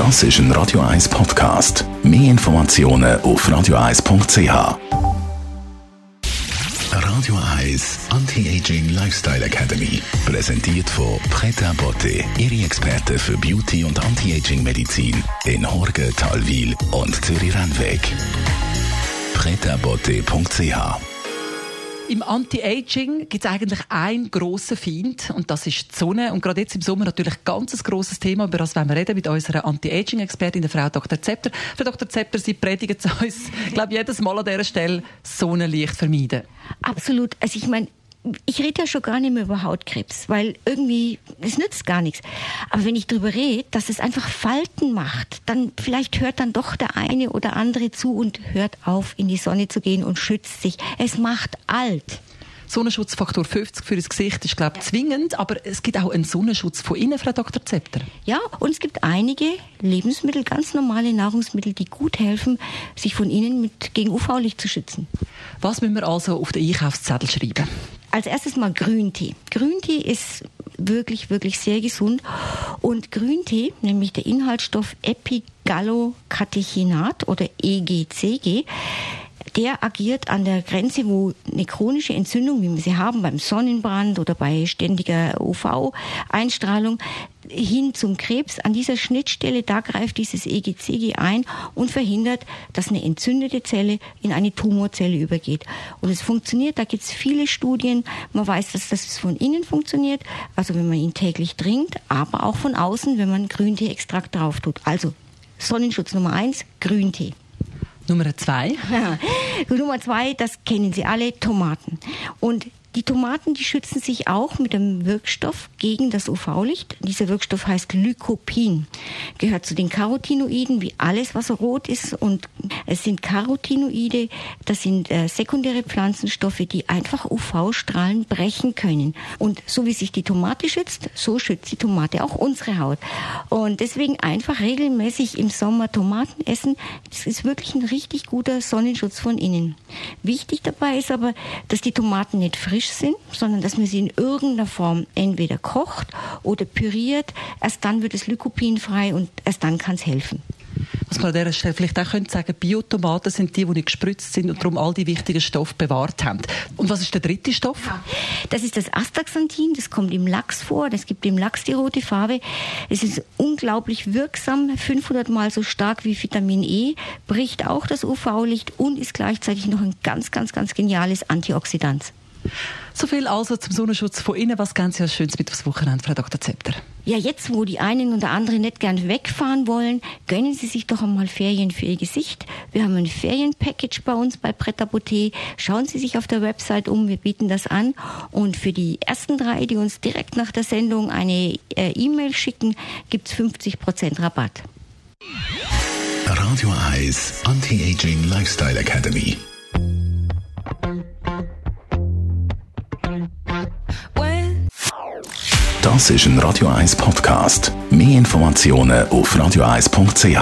Das ist ein Radio 1 Podcast. Mehr Informationen auf radioeis.ch. Radio 1 Anti-Aging Lifestyle Academy. Präsentiert von Prêter Botte, Ihre Experte für Beauty- und Anti-Aging-Medizin in Horgen, Talwil und Zürich-Rennweg. prêterbotte.ch. Im Anti-Aging gibt es eigentlich einen grossen Feind, und das ist die Sonne. Und gerade jetzt im Sommer natürlich ein ganz grosses Thema, über das wollen wir reden mit unserer Anti-Aging-Expertin, der Frau Dr. Zepter. Frau Dr. Zepter, Sie predigen zu uns, ich glaube, jedes Mal an dieser Stelle, Sonnenlicht vermeiden. Absolut. Also ich rede ja schon gar nicht mehr über Hautkrebs, weil irgendwie, es nützt gar nichts. Aber wenn ich darüber rede, dass es einfach Falten macht, dann vielleicht hört dann doch der eine oder andere zu und hört auf, in die Sonne zu gehen und schützt sich. Es macht alt. Sonnenschutzfaktor 50 für das Gesicht ist, glaube ich, zwingend, aber es gibt auch einen Sonnenschutz von innen, Frau Dr. Zepter. Ja, und es gibt einige Lebensmittel, ganz normale Nahrungsmittel, die gut helfen, sich von innen gegen UV-Licht zu schützen. Was müssen wir also auf den Einkaufszettel schreiben? Als erstes mal Grüntee. Grüntee ist wirklich, wirklich sehr gesund. Und Grüntee, nämlich der Inhaltsstoff Epigallokatechinat oder EGCG, der agiert an der Grenze, wo eine chronische Entzündung, wie wir sie haben beim Sonnenbrand oder bei ständiger UV-Einstrahlung, hin zum Krebs. An dieser Schnittstelle, da greift dieses EGCG ein und verhindert, dass eine entzündete Zelle in eine Tumorzelle übergeht. Und es funktioniert, da gibt es viele Studien. Man weiß, dass das von innen funktioniert, also wenn man ihn täglich trinkt, aber auch von außen, wenn man Grüntee-Extrakt drauf tut. Also Sonnenschutz Nummer 1, Grüntee. Nummer 2? Nummer 2, das kennen Sie alle, Tomaten. Und die Tomaten, die schützen sich auch mit einem Wirkstoff gegen das UV-Licht. Dieser Wirkstoff heißt Lycopin, gehört zu den Carotinoiden, wie alles, was rot ist. Und es sind Carotinoide, das sind sekundäre Pflanzenstoffe, die einfach UV-Strahlen brechen können. Und so wie sich die Tomate schützt, so schützt die Tomate auch unsere Haut. Und deswegen einfach regelmäßig im Sommer Tomaten essen. Das ist wirklich ein richtig guter Sonnenschutz von innen. Wichtig dabei ist aber, dass die Tomaten nicht frisch sind, sondern dass man sie in irgendeiner Form entweder kocht oder püriert. Erst dann wird es lycopinfrei und erst dann kann es helfen. Was man an dieser Stelle vielleicht auch sagen könnte, Biotomaten sind die nicht gespritzt sind und darum all die wichtigen Stoffe bewahrt haben. Und was ist der dritte Stoff? Das ist das Astaxanthin, das kommt im Lachs vor, das gibt dem Lachs die rote Farbe. Es ist unglaublich wirksam, 500 Mal so stark wie Vitamin E, bricht auch das UV-Licht und ist gleichzeitig noch ein ganz geniales Antioxidant. So viel also zum Sonnenschutz von innen. Was ganz Schönes mit aufs Wochenende, Frau Dr. Zepter? Ja, jetzt, wo die einen oder anderen nicht gern wegfahren wollen, gönnen Sie sich doch einmal Ferien für Ihr Gesicht. Wir haben ein Ferienpackage bei uns bei Prêter Botte. Schauen Sie sich auf der Website um, wir bieten das an. Und für die ersten 3, die uns direkt nach der Sendung eine E-Mail schicken, gibt es 50% Rabatt. Radio 1 Anti-Aging Lifestyle Academy. Das ist ein Radio 1 Podcast. Mehr Informationen auf radioeis.ch.